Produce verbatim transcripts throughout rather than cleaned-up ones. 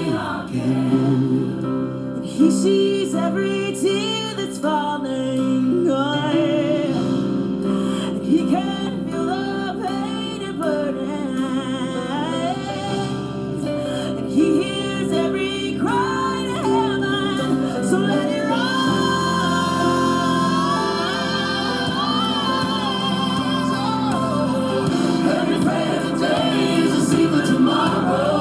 again. And he sees every tear that's falling away, and he can feel the pain it burdens, and he hears every cry to heaven. So let it rise. Oh, every prayer today is a seed for tomorrow.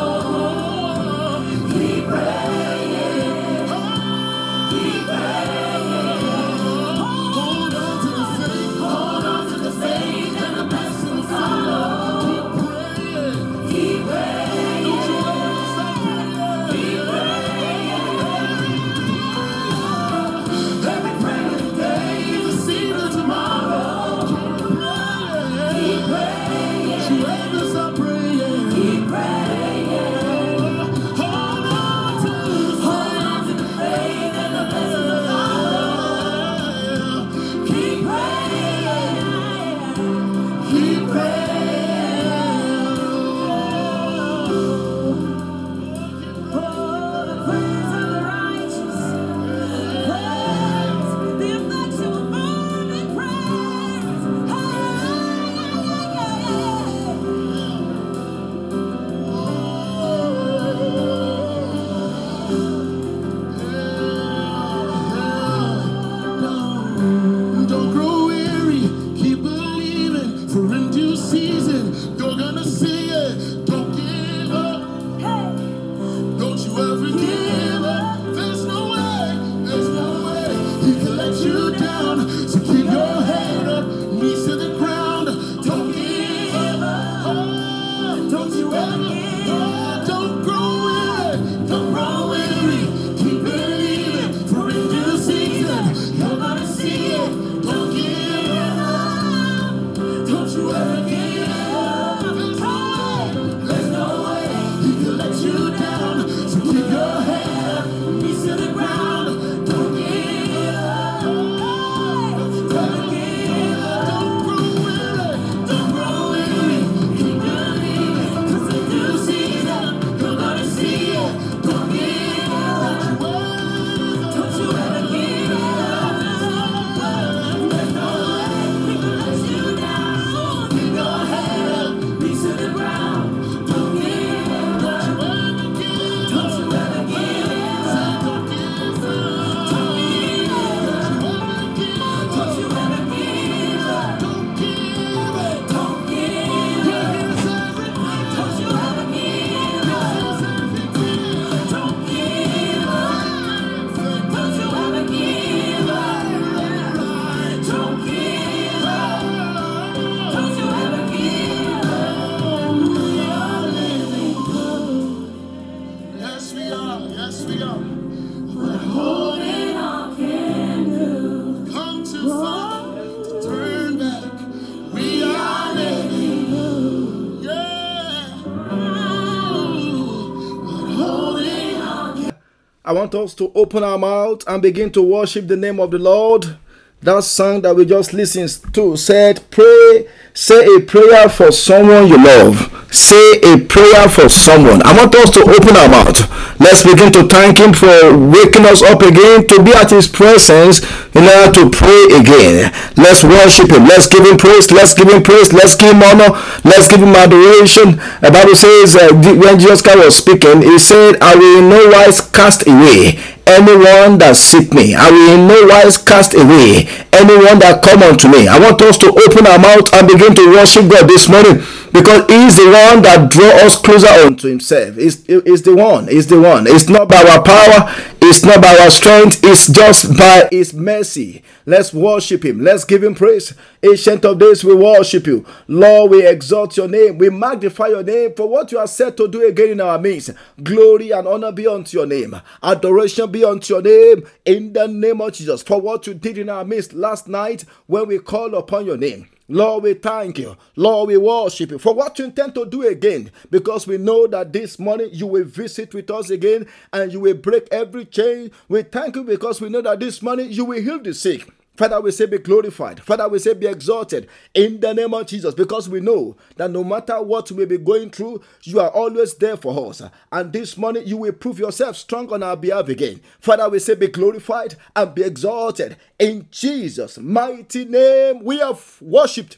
I want us to open our mouth and begin to worship the name of the Lord. That song that we just listened to said, pray, say a prayer for someone you love. Say a prayer for someone. I want us to open our mouth. Let's begin to thank him for waking us up again to be at his presence in order to pray again. Let's worship him. Let's give him praise. Let's give him praise. Let's give him honor. Let's give him adoration. The Bible says uh, when Jesus Christ was speaking, he said, I will in no wise cast away anyone that seek me. I will in no wise cast away anyone that come unto me. I want us to open our mouth and begin to worship God this morning, because he is the one that draw us closer unto himself. It's, it's the one. It's the one. It's not by our power. It's not by our strength. It's just by his mercy. Let's worship him. Let's give him praise. Ancient of days, we worship you. Lord, we exalt your name. We magnify your name for what you are set to do again in our midst. Glory and honor be unto your name. Adoration be unto your name in the name of Jesus for what you did in our midst last night when we called upon your name. Lord, we thank you. Lord, we worship you for what you intend to do again, because we know that this morning you will visit with us again and you will break every chain. We thank you because we know that this morning you will heal the sick. Father, we say be glorified. Father, we say be exalted in the name of Jesus, because we know that no matter what we be going through, you are always there for us. And this morning, you will prove yourself strong on our behalf again. Father, we say be glorified and be exalted in Jesus' mighty name. We have worshipped.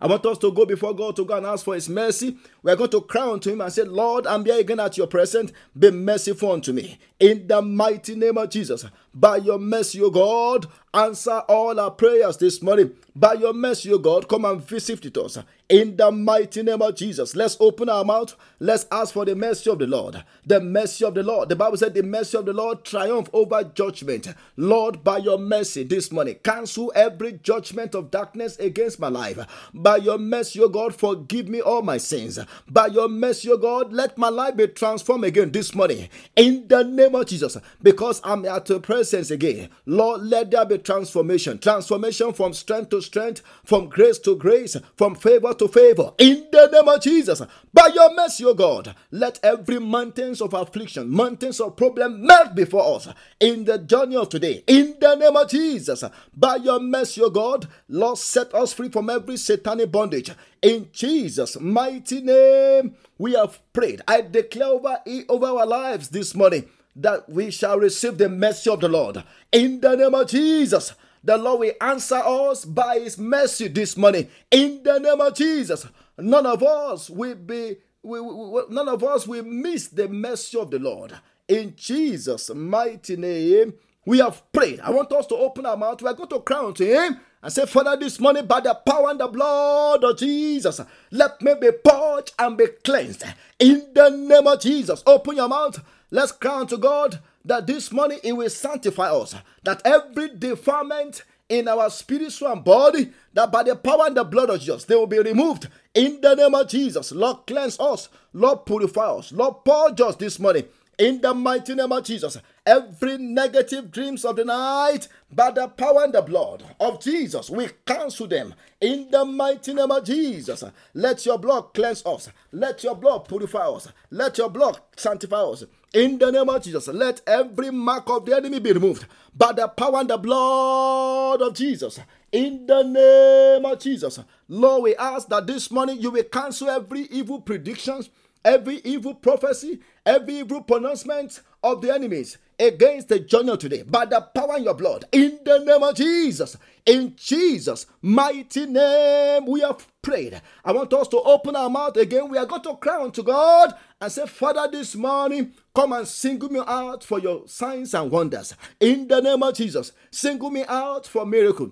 I want us to go before God to go and ask for His mercy. We are going to cry unto Him and say, Lord, I'm here again at your presence. Be merciful unto me. In the mighty name of Jesus. By your mercy, O God, answer all our prayers this morning. By your mercy, O God, come and visit with us. In the mighty name of Jesus. Let's open our mouth. Let's ask for the mercy of the Lord. The mercy of the Lord. The Bible said the mercy of the Lord triumph over judgment. Lord, by your mercy this morning, cancel every judgment of darkness against my life. By your mercy, O God, forgive me all my sins. By your mercy, O God, let my life be transformed again this morning. In the name of Jesus. Because I'm at your presence again. Lord, let there be transformation. Transformation from strength to strength. From grace to grace. From favor to to favor in the name of Jesus. By your mercy, O God, let every mountains of affliction, mountains of problem melt before us in the journey of today. In the name of Jesus, by your mercy, O God, Lord, set us free from every satanic bondage. In Jesus' mighty name, we have prayed. I declare over, over our lives this morning that we shall receive the mercy of the Lord. In the name of Jesus. The Lord will answer us by His mercy this morning. In the name of Jesus, none of us will be, we, we, none of us will miss the mercy of the Lord. In Jesus' mighty name, we have prayed. I want us to open our mouth. We are going to cry unto Him and say, Father, this morning, by the power and the blood of Jesus, let me be purged and be cleansed. In the name of Jesus, open your mouth. Let's cry unto God. That this morning it will sanctify us. That every defilement in our spiritual body, that by the power and the blood of Jesus, they will be removed. In the name of Jesus, Lord, cleanse us. Lord, purify us. Lord, purge us this morning. In the mighty name of Jesus, every negative dreams of the night, by the power and the blood of Jesus, we cancel them. In the mighty name of Jesus, let your blood cleanse us. Let your blood purify us. Let your blood sanctify us. In the name of Jesus, let every mark of the enemy be removed by the power and the blood of Jesus. In the name of Jesus, Lord, we ask that this morning you will cancel every evil predictions, every evil prophecy, every evil pronouncement of the enemies against the journey today by the power and your blood. In the name of Jesus, in Jesus' mighty name, we have prayed. I want us to open our mouth again. We are going to cry unto God and say, Father, this morning, come and single me out for your signs and wonders. In the name of Jesus, single me out for miracle.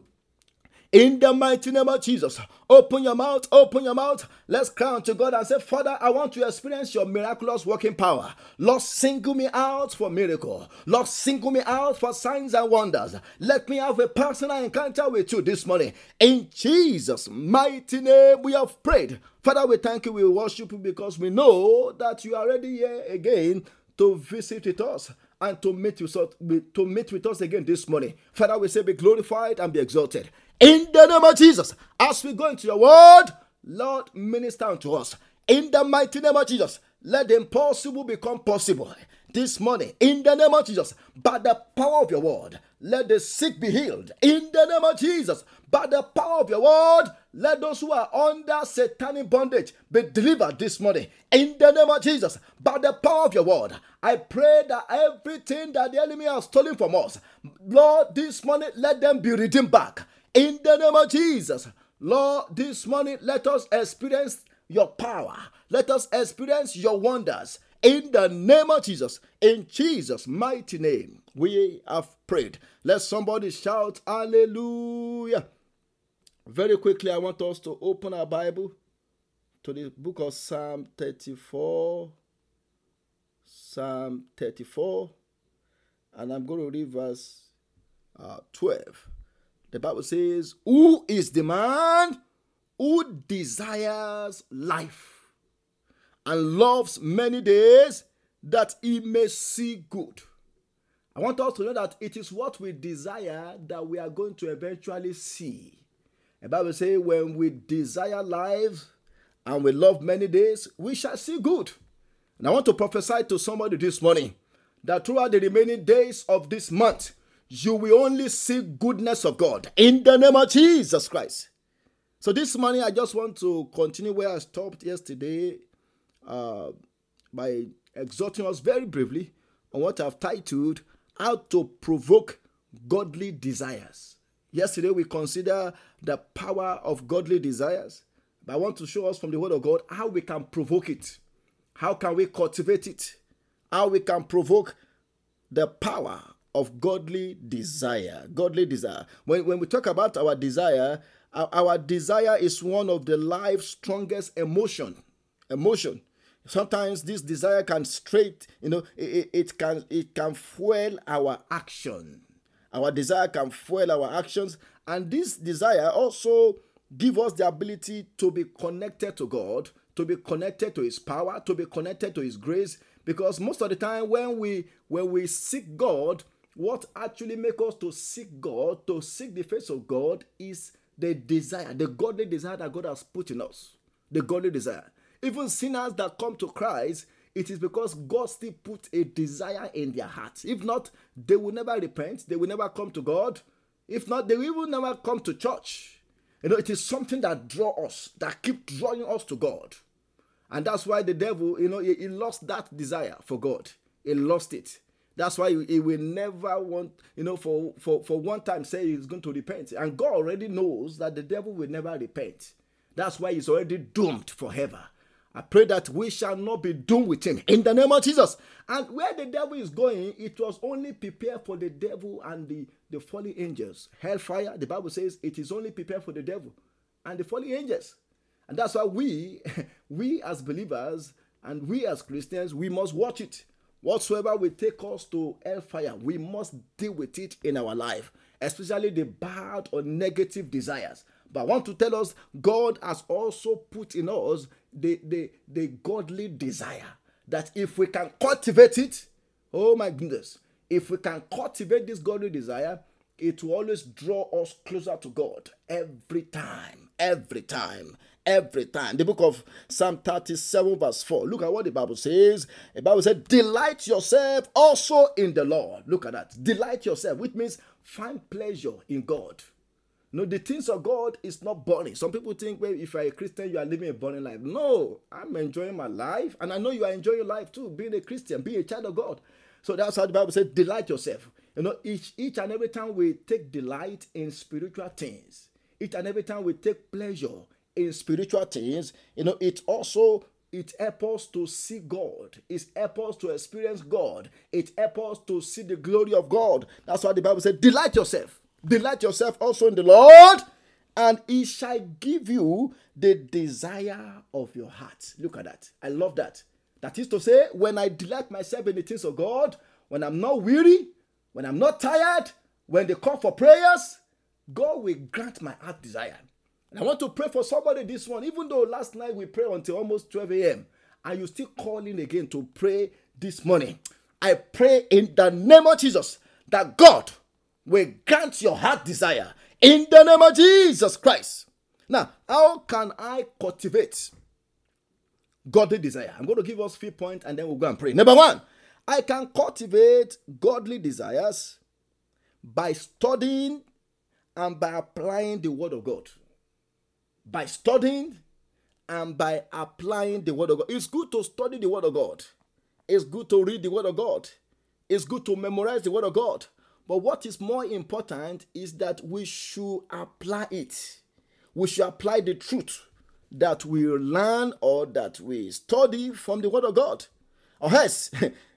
In the mighty name of Jesus, open your mouth, open your mouth. Let's cry unto God and say, Father, I want to experience your miraculous working power. Lord, single me out for miracle. Lord, single me out for signs and wonders. Let me have a personal encounter with you this morning. In Jesus' mighty name, we have prayed. Father, we thank you, we worship you because we know that you are ready here again to visit with us. And to meet, with, to meet with us again this morning. Father, we say be glorified and be exalted. In the name of Jesus, as we go into your word, Lord, minister unto us. In the mighty name of Jesus, let the impossible become possible this morning. In the name of Jesus, by the power of your word, let the sick be healed. In the name of Jesus, by the power of your word, let those who are under satanic bondage be delivered this morning. In the name of Jesus, by the power of your word, I pray that everything that the enemy has stolen from us, Lord, this morning, let them be redeemed back. In the name of Jesus, Lord, this morning, let us experience your power. Let us experience your wonders. In the name of Jesus, in Jesus' mighty name, we have prayed. Let somebody shout, hallelujah. Very quickly, I want us to open our Bible to the book of Psalm thirty-four. Psalm thirty-four. And I'm going to read verse uh, twelve. The Bible says, who is the man who desires life and loves many days that he may see good? I want us to know that it is what we desire that we are going to eventually see. The Bible says, when we desire life and we love many days, we shall see good. And I want to prophesy to somebody this morning that throughout the remaining days of this month, you will only see goodness of God in the name of Jesus Christ. So this morning, I just want to continue where I stopped yesterday uh, by exhorting us very briefly on what I've titled, How to Provoke Godly Desires. Yesterday, we considered the power of godly desires. But I want to show us from the Word of God how we can provoke it. How can we cultivate it? How we can provoke the power of godly desire. Godly desire. When, when we talk about our desire, our desire is one of the life's strongest emotion. Emotion. Sometimes this desire can straight, you know, it, it can it can fuel our action. Our desire can fuel our actions, and this desire also gives us the ability to be connected to God, to be connected to His power, to be connected to His grace. Because most of the time, when we when we seek God, what actually makes us to seek God, to seek the face of God, is the desire, the godly desire that God has put in us. The godly desire. Even sinners that come to Christ, it is because God still put a desire in their hearts. If not, they will never repent. They will never come to God. If not, they will never come to church. You know, it is something that draws us, that keeps drawing us to God. And that's why the devil, you know, he, he lost that desire for God. He lost it. That's why he will never want, you know, for, for, for one time say he's going to repent. And God already knows that the devil will never repent. That's why he's already doomed forever. I pray that we shall not be doomed with him in the name of Jesus. And where the devil is going, it was only prepared for the devil and the, the fallen angels. Hellfire, the Bible says, it is only prepared for the devil and the fallen angels. And that's why we, we as believers and we as Christians, we must watch it. Whatsoever will take us to hellfire, we must deal with it in our life, especially the bad or negative desires. But I want to tell us, God has also put in us the, the, the godly desire, that if we can cultivate it, oh my goodness, if we can cultivate this godly desire, it will always draw us closer to God every time, every time. Every time. The book of Psalm thirty-seven verse four. Look at what the Bible says. The Bible said, delight yourself also in the Lord. Look at that. Delight yourself, which means find pleasure in God. No, the things of God is not boring. Some people think, well, if you're a Christian, you are living a boring life. No, I'm enjoying my life. And I know you are enjoying your life too, being a Christian, being a child of God. So that's how the Bible said, delight yourself. You know, each, each and every time we take delight in spiritual things, each and every time we take pleasure in spiritual things, you know, it also, it helps us to see God. It helps us to experience God. It helps us to see the glory of God. That's why the Bible said, delight yourself. Delight yourself also in the Lord, and He shall give you the desire of your heart. Look at that. I love that. That is to say, when I delight myself in the things of God, when I'm not weary, when I'm not tired, when they call for prayers, God will grant my heart desire. And I want to pray for somebody this one. Even though last night we prayed until almost twelve a.m. and you still calling again to pray this morning, I pray in the name of Jesus that God will grant your heart desire in the name of Jesus Christ. Now, how can I cultivate godly desire? I'm going to give us a few points and then we'll go and pray. Number one, I can cultivate godly desires by studying and by applying the Word of God. By studying and by applying the Word of God. It's good to study the Word of God. It's good to read the Word of God. It's good to memorize the Word of God. But what is more important is that we should apply it. We should apply the truth that we learn or that we study from the Word of God. Or else,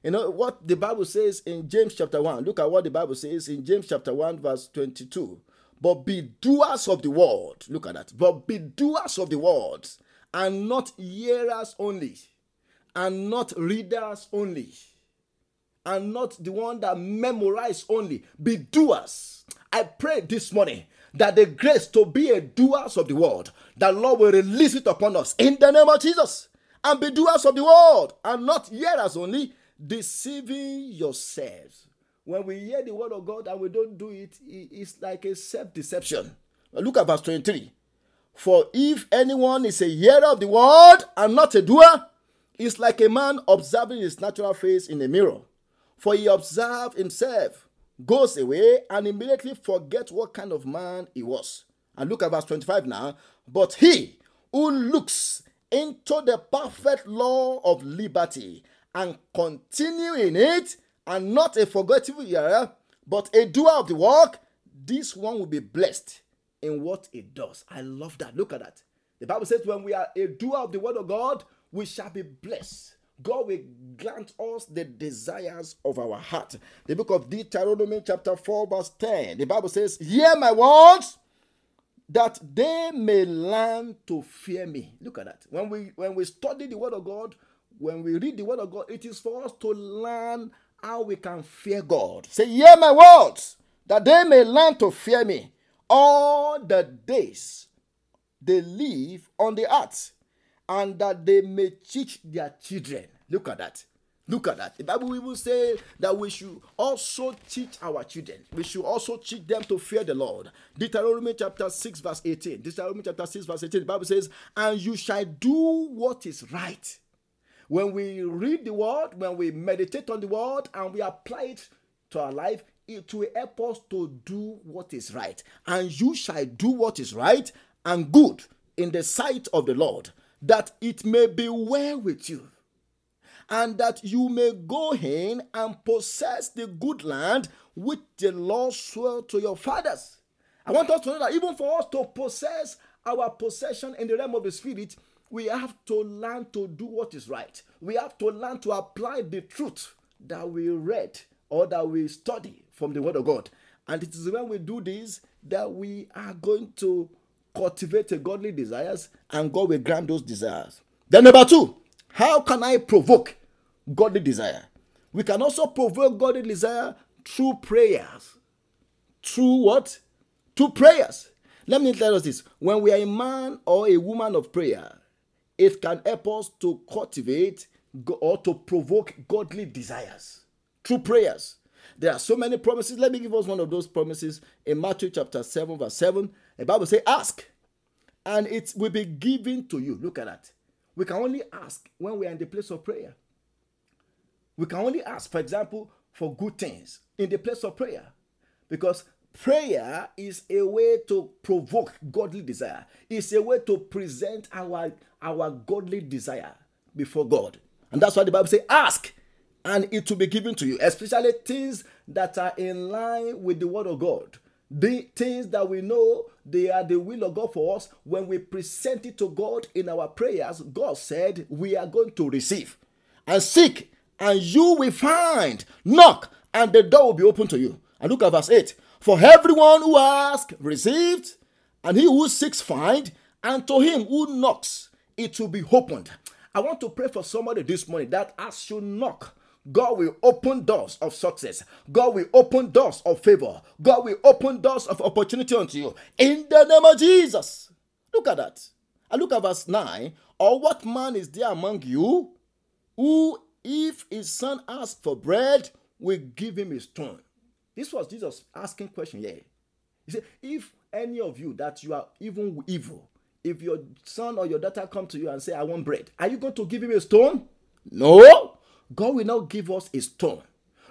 you know what the Bible says in James chapter one. Look at what the Bible says in James chapter one verse twenty-two. But be doers of the word. Look at that. But be doers of the word, and not hearers only, and not readers only, and not the one that memorize only. Be doers. I pray this morning that the grace to be a doers of the word, that Lord will release it upon us in the name of Jesus. And be doers of the word, and not hearers only, deceiving yourselves. When we hear the Word of God and we don't do it, it's like a self-deception. Look at verse twenty-three. For if anyone is a hearer of the Word and not a doer, it's like a man observing his natural face in a mirror. For he observes himself, goes away and immediately forgets what kind of man he was. And look at verse twenty-five now. But he who looks into the perfect law of liberty and continue in it, and not a forgetful hearer, but a doer of the work, this one will be blessed in what it does. I love that. Look at that. The Bible says when we are a doer of the word of God, we shall be blessed. God will grant us the desires of our heart. The book of Deuteronomy chapter four verse ten. The Bible says, hear my words, that they may learn to fear me. Look at that. When we when we study the word of God, when we read the word of God, it is for us to learn how we can fear God. Say, hear my words, that they may learn to fear me all the days they live on the earth, and that they may teach their children. Look at that. Look at that. The Bible even says that we should also teach our children. We should also teach them to fear the Lord. Deuteronomy chapter six verse eighteen. Deuteronomy chapter six verse eighteen. The Bible says, and you shall do what is right. When we read the word, when we meditate on the word, and we apply it to our life, it will help us to do what is right. And you shall do what is right and good in the sight of the Lord, that it may be well with you, and that you may go in and possess the good land which the Lord swore to your fathers. I want us to know that even for us to possess our possession in the realm of the Spirit, we have to learn to do what is right. We have to learn to apply the truth that we read or that we study from the Word of God. And it is when we do this that we are going to cultivate a godly desires, and God will grant those desires. Then number two, how can I provoke godly desire? We can also provoke godly desire through prayers. Through what? Through prayers. Let me tell us this. When we are a man or a woman of prayer, it can help us to cultivate or to provoke godly desires through prayers. There are so many promises. Let me give us one of those promises in Matthew chapter seven, verse seven. The Bible says, ask, and it will be given to you. Look at that. We can only ask when we are in the place of prayer. We can only ask, for example, for good things in the place of prayer. Because prayer is a way to provoke godly desire. It's a way to present our, our godly desire before God. And that's why the Bible says, ask, and it will be given to you. Especially things that are in line with the word of God. The things that we know they are the will of God for us. When we present it to God in our prayers, God said we are going to receive. And seek, and you will find. Knock, and the door will be open to you. And look at verse eight. For everyone who asks, received, and he who seeks, finds, and to him who knocks, it will be opened. I want to pray for somebody this morning that as you knock, God will open doors of success. God will open doors of favor. God will open doors of opportunity unto you. In the name of Jesus. Look at that. And look at verse nine. Or what man is there among you who, if his son asks for bread, will give him a stone? This was Jesus asking question here. He said, if any of you that you are even evil, if your son or your daughter come to you and say, I want bread, are you going to give him a stone? No. God will not give us a stone.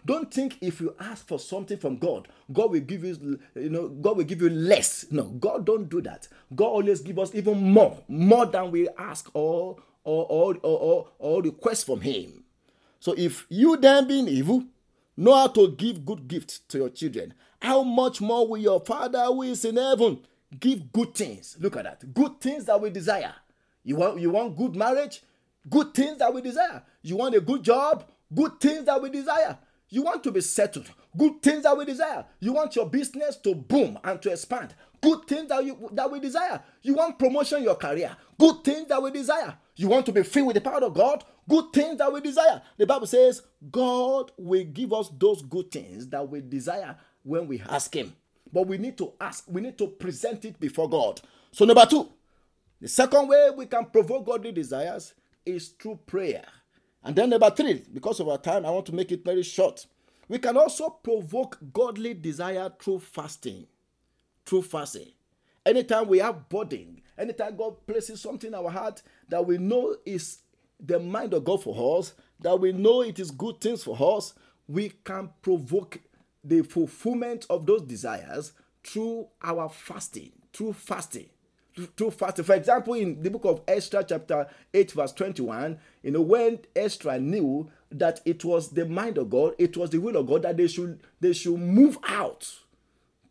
Don't think if you ask for something from God, God will give you, you know, God will give you less. No, God don't do that. God always gives us even more, more than we ask or or or or, or, or request from Him. So if you then being evil know how to give good gifts to your children, how much more will your Father who is in heaven give good things? Look at that. Good things that we desire. You want, you want good marriage? Good things that we desire. You want a good job? Good things that we desire. You want to be settled? Good things that we desire. You want your business to boom and to expand? Good things that, you, that we desire. You want promotion in your career? Good things that we desire. You want to be filled with the power of God? Good things that we desire. The Bible says God will give us those good things that we desire when we ask Him. But we need to ask. We need to present it before God. So number two, the second way we can provoke godly desires is through prayer. And then number three, because of our time, I want to make it very short. We can also provoke godly desire through fasting. Through fasting. Anytime we have burden, anytime God places something in our heart that we know is the mind of God for us, that we know it is good things for us, we can provoke the fulfillment of those desires through our fasting, through fasting, through fasting. For example, in the book of Esther, chapter eight, verse twenty-one, you know, when Esther knew that it was the mind of God, it was the will of God that they should they should move out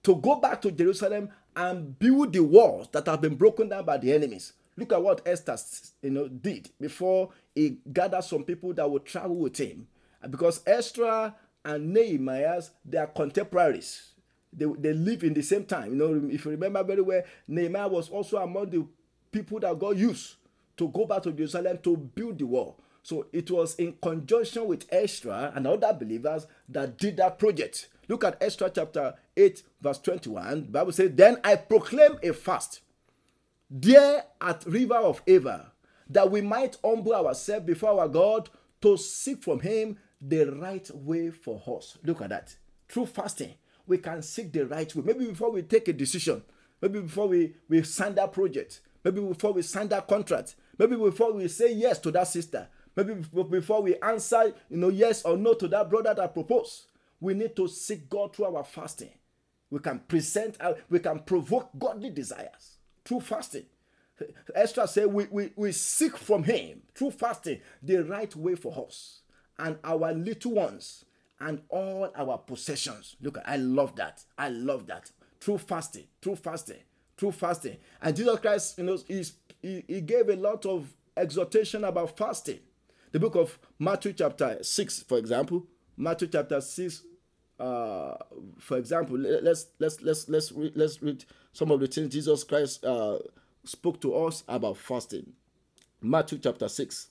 to go back to Jerusalem and build the walls that have been broken down by the enemies. Look at what Esther, you know, did before he gathered some people that would travel with him, because Esther and Nehemiah, they are contemporaries. They, they live in the same time. You know, if you remember very well, Nehemiah was also among the people that God used to go back to Jerusalem to build the wall. So it was in conjunction with Ezra and other believers that did that project. Look at Ezra chapter eight, verse twenty-one. The Bible says, "Then I proclaim a fast there at river of Ava, that we might humble ourselves before our God to seek from him the right way for us." Look at that. Through fasting, we can seek the right way. Maybe before we take a decision, maybe before we, we sign that project, maybe before we sign that contract, maybe before we say yes to that sister, maybe before we answer, you know, yes or no to that brother that proposed, we need to seek God through our fasting. We can present, we can provoke godly desires through fasting. Esther said we, we, we seek from him through fasting the right way for us and our little ones and all our possessions. Look, I love that. I love that. Through fasting, through fasting, through fasting. And Jesus Christ, you know, he's, he, he gave a lot of exhortation about fasting. The book of Matthew chapter six, for example, Matthew chapter six, uh, for example, let's let's let's let's read, let's read some of the things Jesus Christ uh, spoke to us about fasting. Matthew chapter six,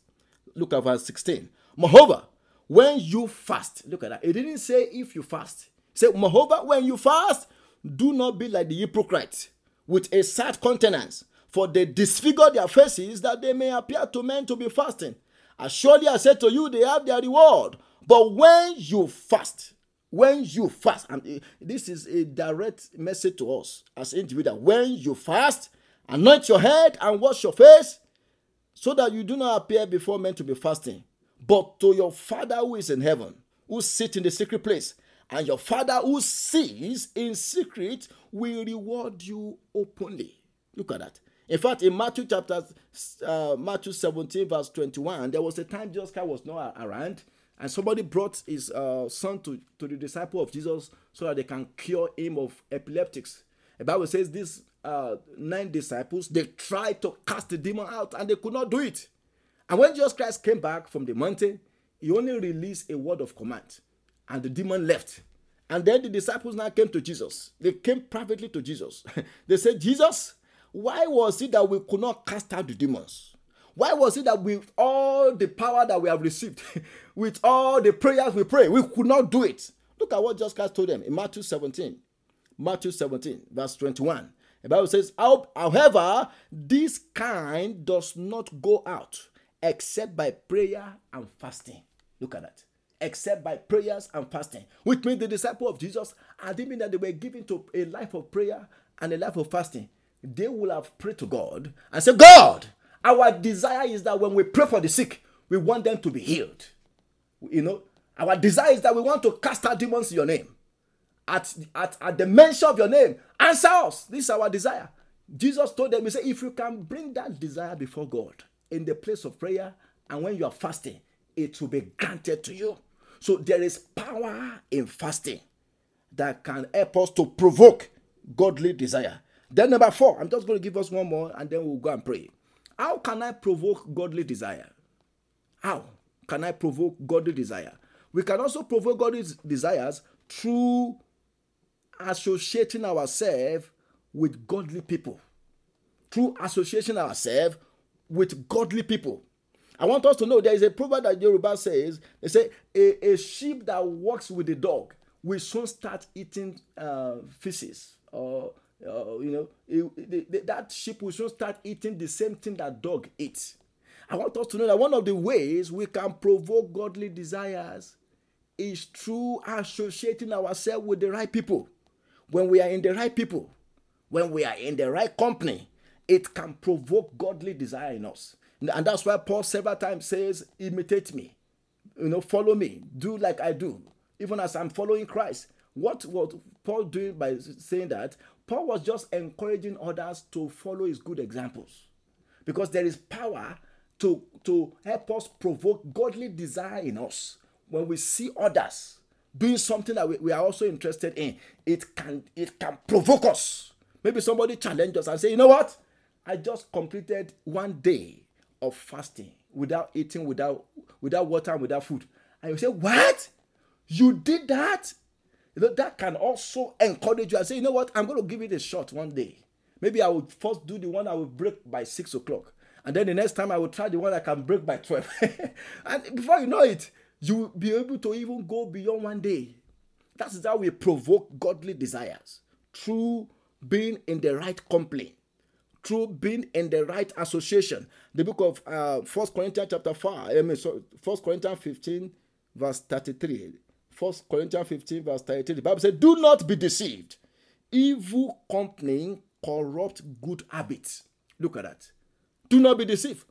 look at verse sixteen. "Moreover, when you fast," look at that. It didn't say if you fast. It said, "Moreover, when you fast, do not be like the hypocrites, with a sad countenance, for they disfigure their faces that they may appear to men to be fasting. As surely I said to you, they have their reward. But when you fast," when you fast, and this is a direct message to us as individuals, when you fast, "anoint your head and wash your face, so that you do not appear before men to be fasting, but to your Father who is in heaven, who sits in the secret place. And your Father who sees in secret will reward you openly." Look at that. In fact, in Matthew chapter uh, Matthew seventeen, verse twenty-one, there was a time Jesus Christ was not around, and somebody brought his uh, son to, to the disciple of Jesus so that they can cure him of epileptics. The Bible says these uh, nine disciples, they tried to cast the demon out, and they could not do it. And when Jesus Christ came back from the mountain, he only released a word of command, and the demon left. And then the disciples now came to Jesus. They came privately to Jesus. They said, "Jesus, why was it that we could not cast out the demons? Why was it that with all the power that we have received, with all the prayers we pray, we could not do it?" Look at what Jesus Christ told them in Matthew seventeen. Matthew seventeen, verse twenty-one. The Bible says, "However, this kind does not go out except by prayer and fasting." Look at that. Except by prayers and fasting. Which means the disciples of Jesus, I didn't mean that they were given to a life of prayer and a life of fasting. They will have prayed to God and said, "God, our desire is that when we pray for the sick, we want them to be healed. You know, our desire is that we want to cast out demons in your name. At, at, at the mention of your name, answer us. This is our desire." Jesus told them, he said, if you can bring that desire before God in the place of prayer and when you are fasting, it will be granted to you. So there is power in fasting that can help us to provoke godly desire. Then number four, I'm just going to give us one more and then we'll go and pray. How can I provoke godly desire? How can I provoke godly desire? We can also provoke godly desires through associating ourselves with godly people. Through associating ourselves with godly people. I want us to know there is a proverb that Yoruba says, they say, a, a sheep that walks with a dog will soon start eating uh, feces or Uh, you know, it, it, it, that sheep will soon start eating the same thing that dog eats. I want us to know that one of the ways we can provoke godly desires is through associating ourselves with the right people. When we are in the right people, when we are in the right company, it can provoke godly desire in us. And that's why Paul several times says, imitate me, you know, follow me, do like I do, even as I'm following Christ. What was Paul doing by saying that? Paul was just encouraging others to follow his good examples, because there is power to, to help us provoke godly desire in us. When we see others doing something that we, we are also interested in, it can it can provoke us. Maybe somebody challenged us and say, you know what? I just completed one day of fasting without eating, without without water, without food. And you say, what? You did that? You know, that can also encourage you and say, you know what? I'm going to give it a shot one day. Maybe I will first do the one I will break by six o'clock. And then the next time I will try the one I can break by twelve. And before you know it, you will be able to even go beyond one day. That's how we provoke godly desires, through being in the right company, through being in the right association. The book of uh, First Corinthians chapter five, I mean, First Corinthians fifteen, verse thirty-three. First Corinthians fifteen, verse thirty-three. The Bible says, "Do not be deceived. Evil company corrupts good habits." Look at that. Do not be deceived.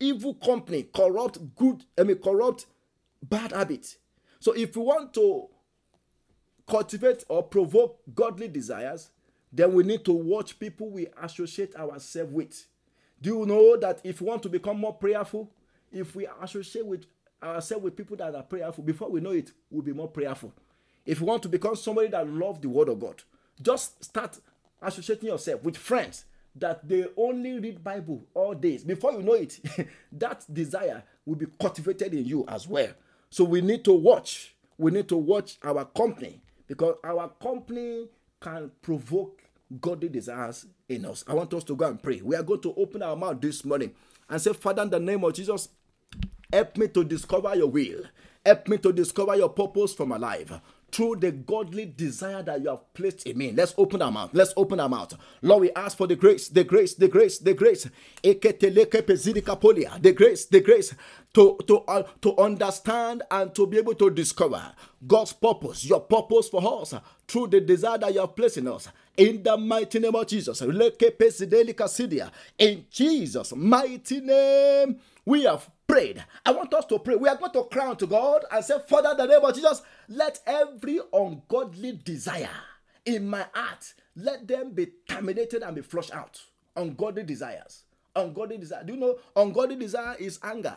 Evil company corrupts good, I mean, corrupt bad habits. So if you want to cultivate or provoke godly desires, then we need to watch people we associate ourselves with. Do you know that if you want to become more prayerful, if we associate with ourselves with people that are prayerful, before we know it, we'll be more prayerful. If you want to become somebody that loves the Word of God, just start associating yourself with friends that they only read Bible all days. Before you know it, that desire will be cultivated in you as well. So we need to watch. We need to watch our company, because our company can provoke godly desires in us. I want us to go and pray. We are going to open our mouth this morning and say, Father, in the name of Jesus, help me to discover your will. Help me to discover your purpose for my life, through the godly desire that you have placed in me. Let's open our mouth. Let's open our mouth. Lord, we ask for the grace, the grace, the grace, the grace. The grace, the grace to, to, uh, to understand and to be able to discover God's purpose, your purpose for us, through the desire that you have placed in us. In the mighty name of Jesus. In Jesus' mighty name, we have prayed. I want us to pray. We are going to cry unto God and say, Father, in the name of Jesus, let every ungodly desire in my heart, let them be terminated and be flushed out. Ungodly desires. Ungodly desire. Do you know, ungodly desire is anger.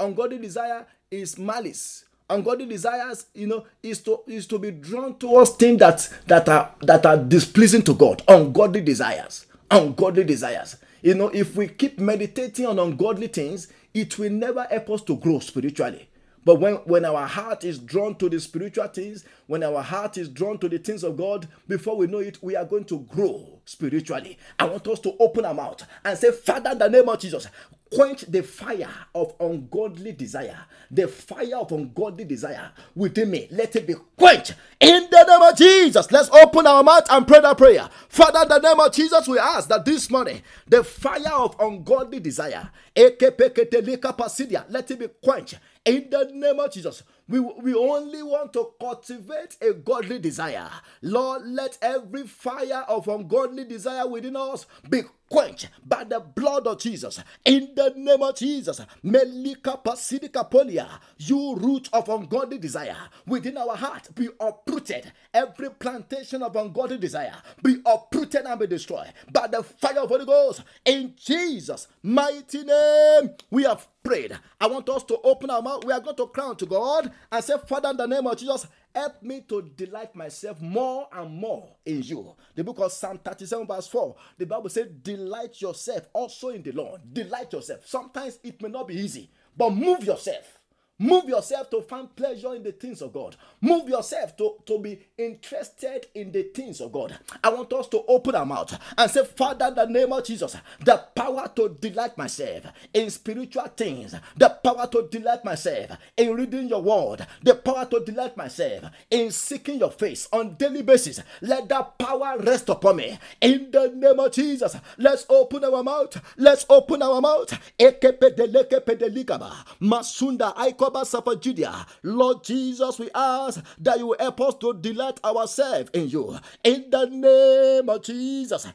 Ungodly desire is malice. Ungodly desires, you know, is to is to be drawn towards things that that are that are displeasing to God. Ungodly desires. Ungodly desires. You know, if we keep meditating on ungodly things, it will never help us to grow spiritually. But when, when our heart is drawn to the spiritual things, when our heart is drawn to the things of God, before we know it, we are going to grow spiritually. I want us to open our mouth and say, Father, in the name of Jesus, quench the fire of ungodly desire. The fire of ungodly desire within me, let it be quenched in the name of Jesus. Let's open our mouth and pray that prayer. Father, in the name of Jesus, we ask that this morning, the fire of ungodly desire, let it be quenched in the name of Jesus. We, we only want to cultivate a godly desire. Lord, let every fire of ungodly desire within us be quenched by the blood of Jesus. In the name of Jesus, Melika Pasidika Polia, you root of ungodly desire within our heart, be uprooted. Every plantation of ungodly desire be uprooted and be destroyed by the fire of Holy Ghost. In Jesus' mighty name, we have prayed. I want us to open our mouth. We are going to cry to God and say, Father, in the name of Jesus, help me to delight myself more and more in you. The book of Psalm thirty-seven verse four, the Bible says, delight yourself also in the Lord. Delight yourself. Sometimes it may not be easy, but move yourself. Move yourself to find pleasure in the things of God. Move yourself to, to be interested in the things of God. I want us to open our mouth and say, Father, in the name of Jesus, the power to delight myself in spiritual things, the power to delight myself in reading your word, the power to delight myself in seeking your face on daily basis. Let that power rest upon me. In the name of Jesus, let's open our mouth. Let's open our mouth. Masunda, I cover Suffer Judea. Lord Jesus, we ask that you will help us to delight ourselves in you. In the name of Jesus.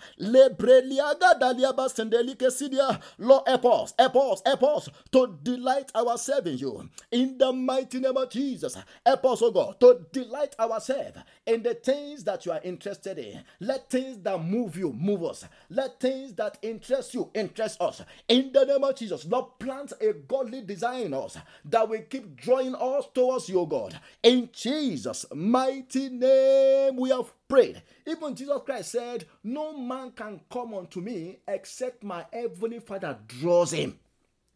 Lord, help us, help us, help us to delight ourselves in you. In the mighty name of Jesus. Help us, oh God, to delight ourselves in the things that you are interested in. Let things that move you move us. Let things that interest you interest us. In the name of Jesus, Lord, plant a godly design in us that will keep drawing us towards your God. In Jesus' mighty name we have prayed. Even Jesus Christ said, no man can come unto me except my heavenly Father draws him.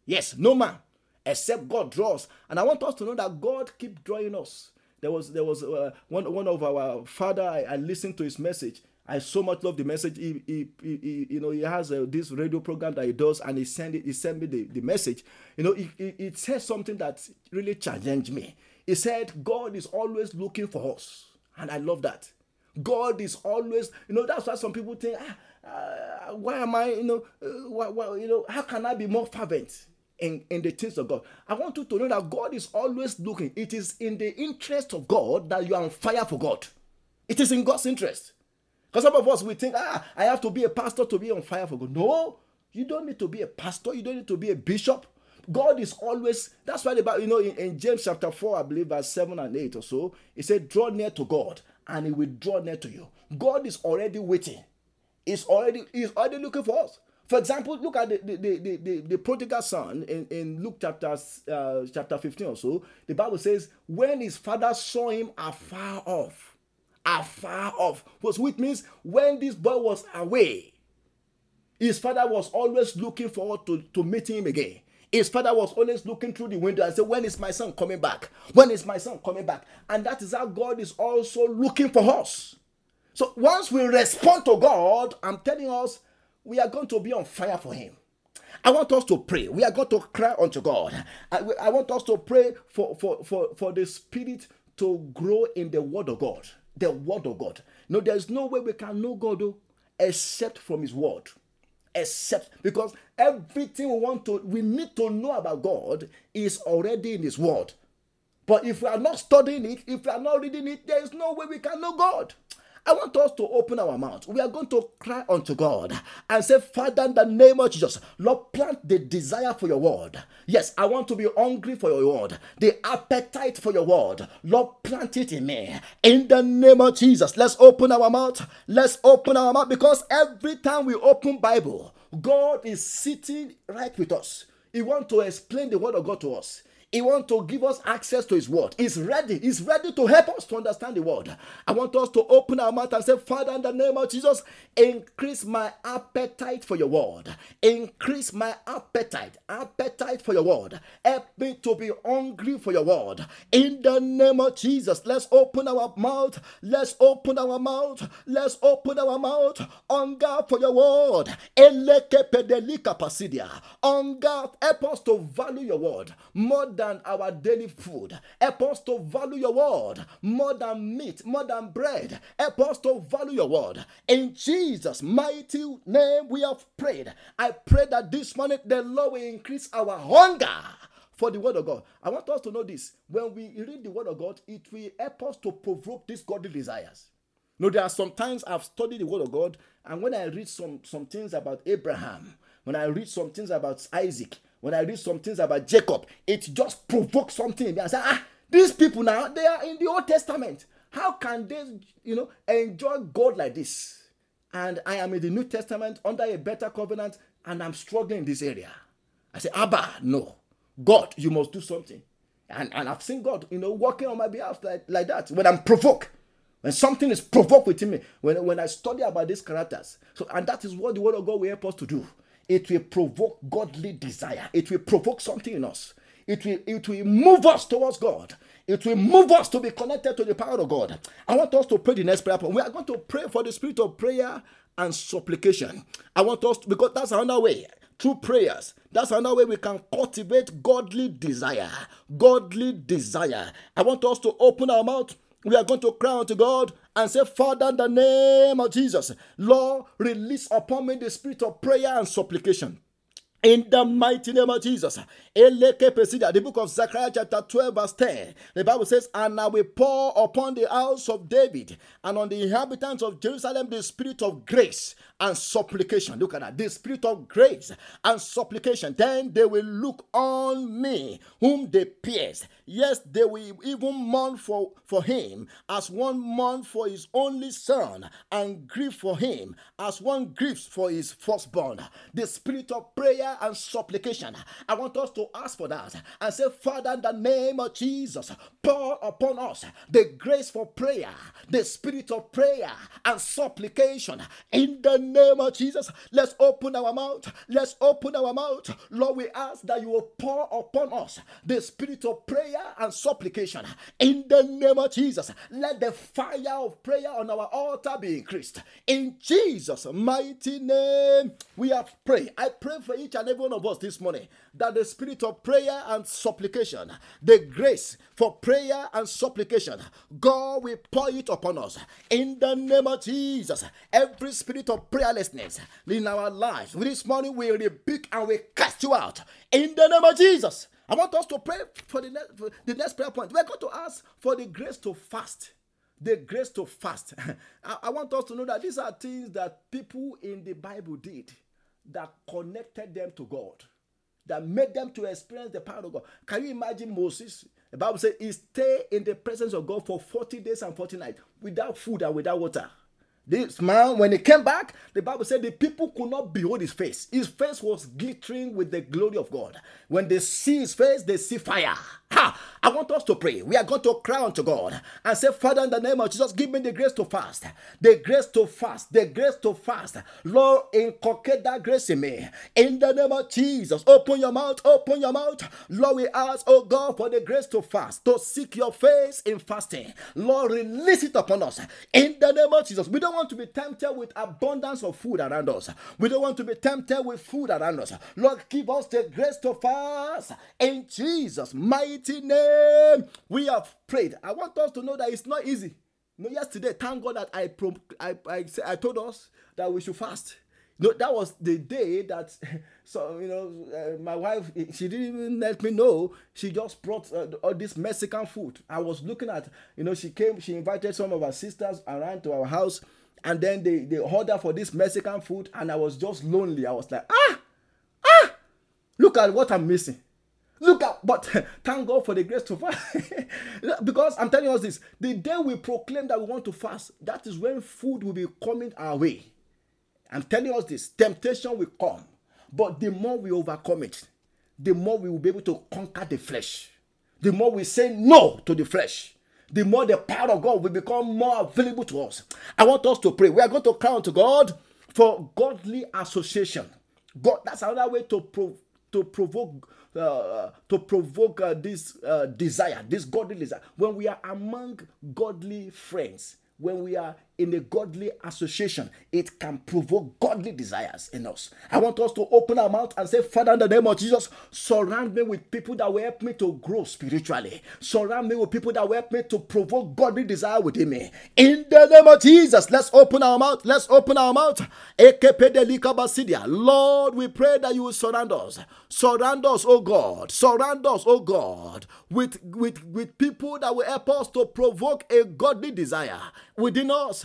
Yes, no man except God draws. And I want us to know that God keeps drawing us. There was there was uh, one one of our father. I, I listened to his message. I so much love the message. He, he, he, he you know, he has uh, this radio program that he does, and he sent it. He sent me the, the message. You know, it, it, it says something that really challenged me. He said, God is always looking for us, and I love that. God is always, you know, that's why some people think, ah, uh, why am I, you know, uh, why, why, you know, how can I be more fervent in, in the things of God? I want you to know that God is always looking. It is in the interest of God that you are on fire for God. It is in God's interest. Because some of us, we think, ah, I have to be a pastor to be on fire for God. No, you don't need to be a pastor. You don't need to be a bishop. God is always, that's why the Bible, you know, in, in James chapter four, I believe, verse seven and eight or so, it said, draw near to God, and he will draw near to you. God is already waiting. He's already, he's already looking for us. For example, look at the, the, the, the, the prodigal son in, in Luke chapter, uh, chapter fifteen or so. The Bible says, when his father saw him afar off, afar off, which means when this boy was away, his father was always looking forward to, to meeting him again. His father was always looking through the window and said, when is my son coming back? When is my son coming back? And that is how God is also looking for us. So once we respond to God, I'm telling us, we are going to be on fire for him. I want us to pray. We are going to cry unto God. I, I want us to pray for, for, for, for the Spirit to grow in the Word of God. The Word of God. No, there is no way we can know God though, except from his Word. Except because everything we want to, we need to know about God is already in his Word. But if we are not studying it, if we are not reading it, there is no way we can know God. I want us to open our mouth. We are going to cry unto God and say, Father, in the name of Jesus, Lord, plant the desire for your word. Yes, I want to be hungry for your word. The appetite for your word. Lord, plant it in me. In the name of Jesus, let's open our mouth. Let's open our mouth, because every time we open Bible, God is sitting right with us. He wants to explain the word of God to us. He wants to give us access to his word. He's ready. He's ready to help us to understand the word. I want us to open our mouth and say, Father, in the name of Jesus, increase my appetite for your word. Increase my appetite. Appetite for your word. Help me to be hungry for your word. In the name of Jesus, let's open our mouth. Let's open our mouth. Let's open our mouth. Hunger for your word. Hunger. Help us to value your word more than our daily food. Help us to value your word more than meat, more than bread. Help us to value your word. In Jesus' mighty name we have prayed. I pray that this morning the Lord will increase our hunger for the word of God. I want us to know this. When we read the word of God, it will help us to provoke these godly desires. Now, there are sometimes I've studied the word of God, and when I read some, some things about Abraham, when I read some things about Isaac, when I read some things about Jacob, it just provokes something in me. I say, ah, these people now, they are in the Old Testament. How can they, you know, enjoy God like this? And I am in the New Testament under a better covenant, and I'm struggling in this area. I say, Abba, no. God, you must do something. And, and I've seen God, you know, working on my behalf like, like that. When I'm provoked, when something is provoked within me, when, when I study about these characters. So, and that is what the Word of God will help us to do. It will provoke godly desire. It will provoke something in us. It will, it will move us towards God. It will move us to be connected to the power of God. I want us to pray the next prayer point. We are going to pray for the spirit of prayer and supplication. I want us to, because that's another way. Through prayers, that's another way we can cultivate godly desire. Godly desire. I want us to open our mouth. We are going to cry unto God and say, Father, in the name of Jesus, Lord, release upon me the spirit of prayer and supplication. In the mighty name of Jesus. The book of Zechariah chapter twelve verse ten. The Bible says, and I will pour upon the house of David and on the inhabitants of Jerusalem the spirit of grace and supplication. Look at that. The spirit of grace and supplication. Then they will look on me whom they pierced. Yes, they will even mourn for, for him as one mourned for his only son, and grieve for him as one grieves for his firstborn. The spirit of prayer and supplication. I want us to ask for that and say, Father, in the name of Jesus, pour upon us the grace for prayer, the spirit of prayer and supplication. In the name of Jesus, let's open our mouth. Let's open our mouth. Lord, we ask that you will pour upon us the spirit of prayer and supplication. In the name of Jesus, let the fire of prayer on our altar be increased. In Jesus' mighty name, we have prayed. I pray for each and every one of us this morning that the spirit of prayer and supplication, the grace for prayer and supplication, God will pour it upon us. In the name of Jesus, every spirit of prayerlessness in our lives, this morning we rebuke and we cast you out. In the name of Jesus. I want us to pray for the next, for the next prayer point. We're going to ask for the grace to fast. The grace to fast. I, I want us to know that these are things that people in the Bible did that connected them to God, that made them to experience the power of God. Can you imagine Moses? The Bible says he stayed in the presence of God for forty days and forty nights without food and without water. This man, when he came back, the Bible said the people could not behold his face. His face was glittering with the glory of God. When they see his face, they see fire. Ha! I want us to pray. We are going to cry unto God and say, Father, in the name of Jesus, give me the grace to fast. The grace to fast. The grace to fast. Lord, inculcate that grace in me. In the name of Jesus, open your mouth. Open your mouth. Lord, we ask, oh God, for the grace to fast, to seek your face in fasting. Lord, release it upon us. In the name of Jesus, we don't want to be tempted with abundance of food around us. We don't want to be tempted with food around us. Lord, give us the grace to fast. In Jesus' mighty name, we have prayed. I want us to know that it's not easy. You know, yesterday, thank God that I, prom- I, I, I told us that we should fast. No, that was the day that, so you know, uh, my wife, she didn't even let me know. She just brought uh, all this Mexican food. I was looking at, you know, she came, she invited some of her sisters around to our house, and then they, they ordered for this Mexican food, and I was just lonely. I was like, ah, ah, look at what I'm missing. Look at, but thank God for the grace to fast. Because I'm telling us this, the day we proclaim that we want to fast, that is when food will be coming our way. I'm telling us this, temptation will come, but the more we overcome it, the more we will be able to conquer the flesh. The more we say no to the flesh, the more the power of God will become more available to us. I want us to pray. We are going to cry unto God for godly association. God, that's another way to prov- to provoke uh, to provoke uh, this uh, desire, this godly desire. When we are among godly friends, when we are in a godly association, it can provoke godly desires in us. I want us to open our mouth and say, Father, in the name of Jesus, surround me with people that will help me to grow spiritually. Surround me with people that will help me to provoke godly desire within me. In the name of Jesus, let's open our mouth. Let's open our mouth. Lord, we pray that you will surround us. Surround us, oh God. Surround us, oh God, with, with, with people that will help us to provoke a godly desire within us.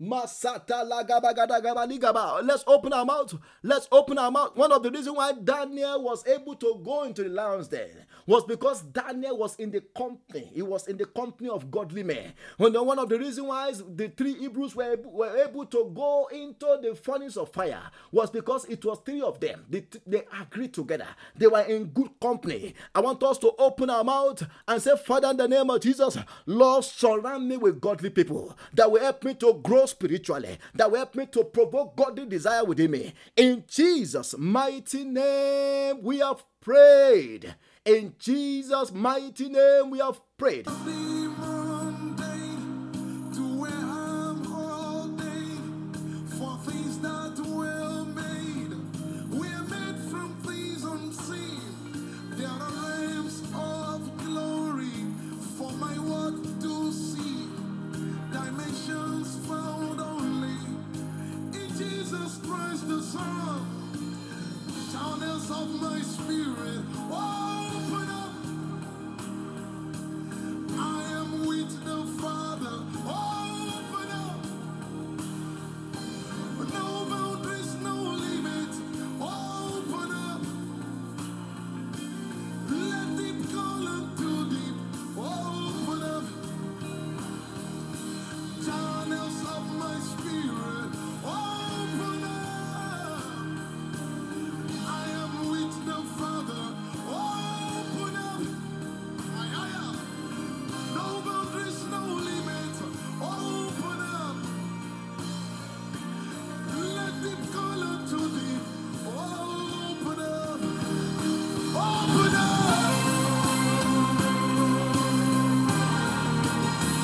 Let's open our mouth. Let's open our mouth. One of the reasons why Daniel was able to go into the lion's den was because Daniel was in the company. He was in the company of godly men. One of the reasons why the three Hebrews were able, were able to go into the furnace of fire was because it was three of them. They, they agreed together. They were in good company. I want us to open our mouth and say, Father, in the name of Jesus, Lord, surround me with godly people that will help me to grow spiritually, that will help me to provoke godly desire within me. In Jesus' mighty name, we have prayed. In Jesus' mighty name, we have prayed.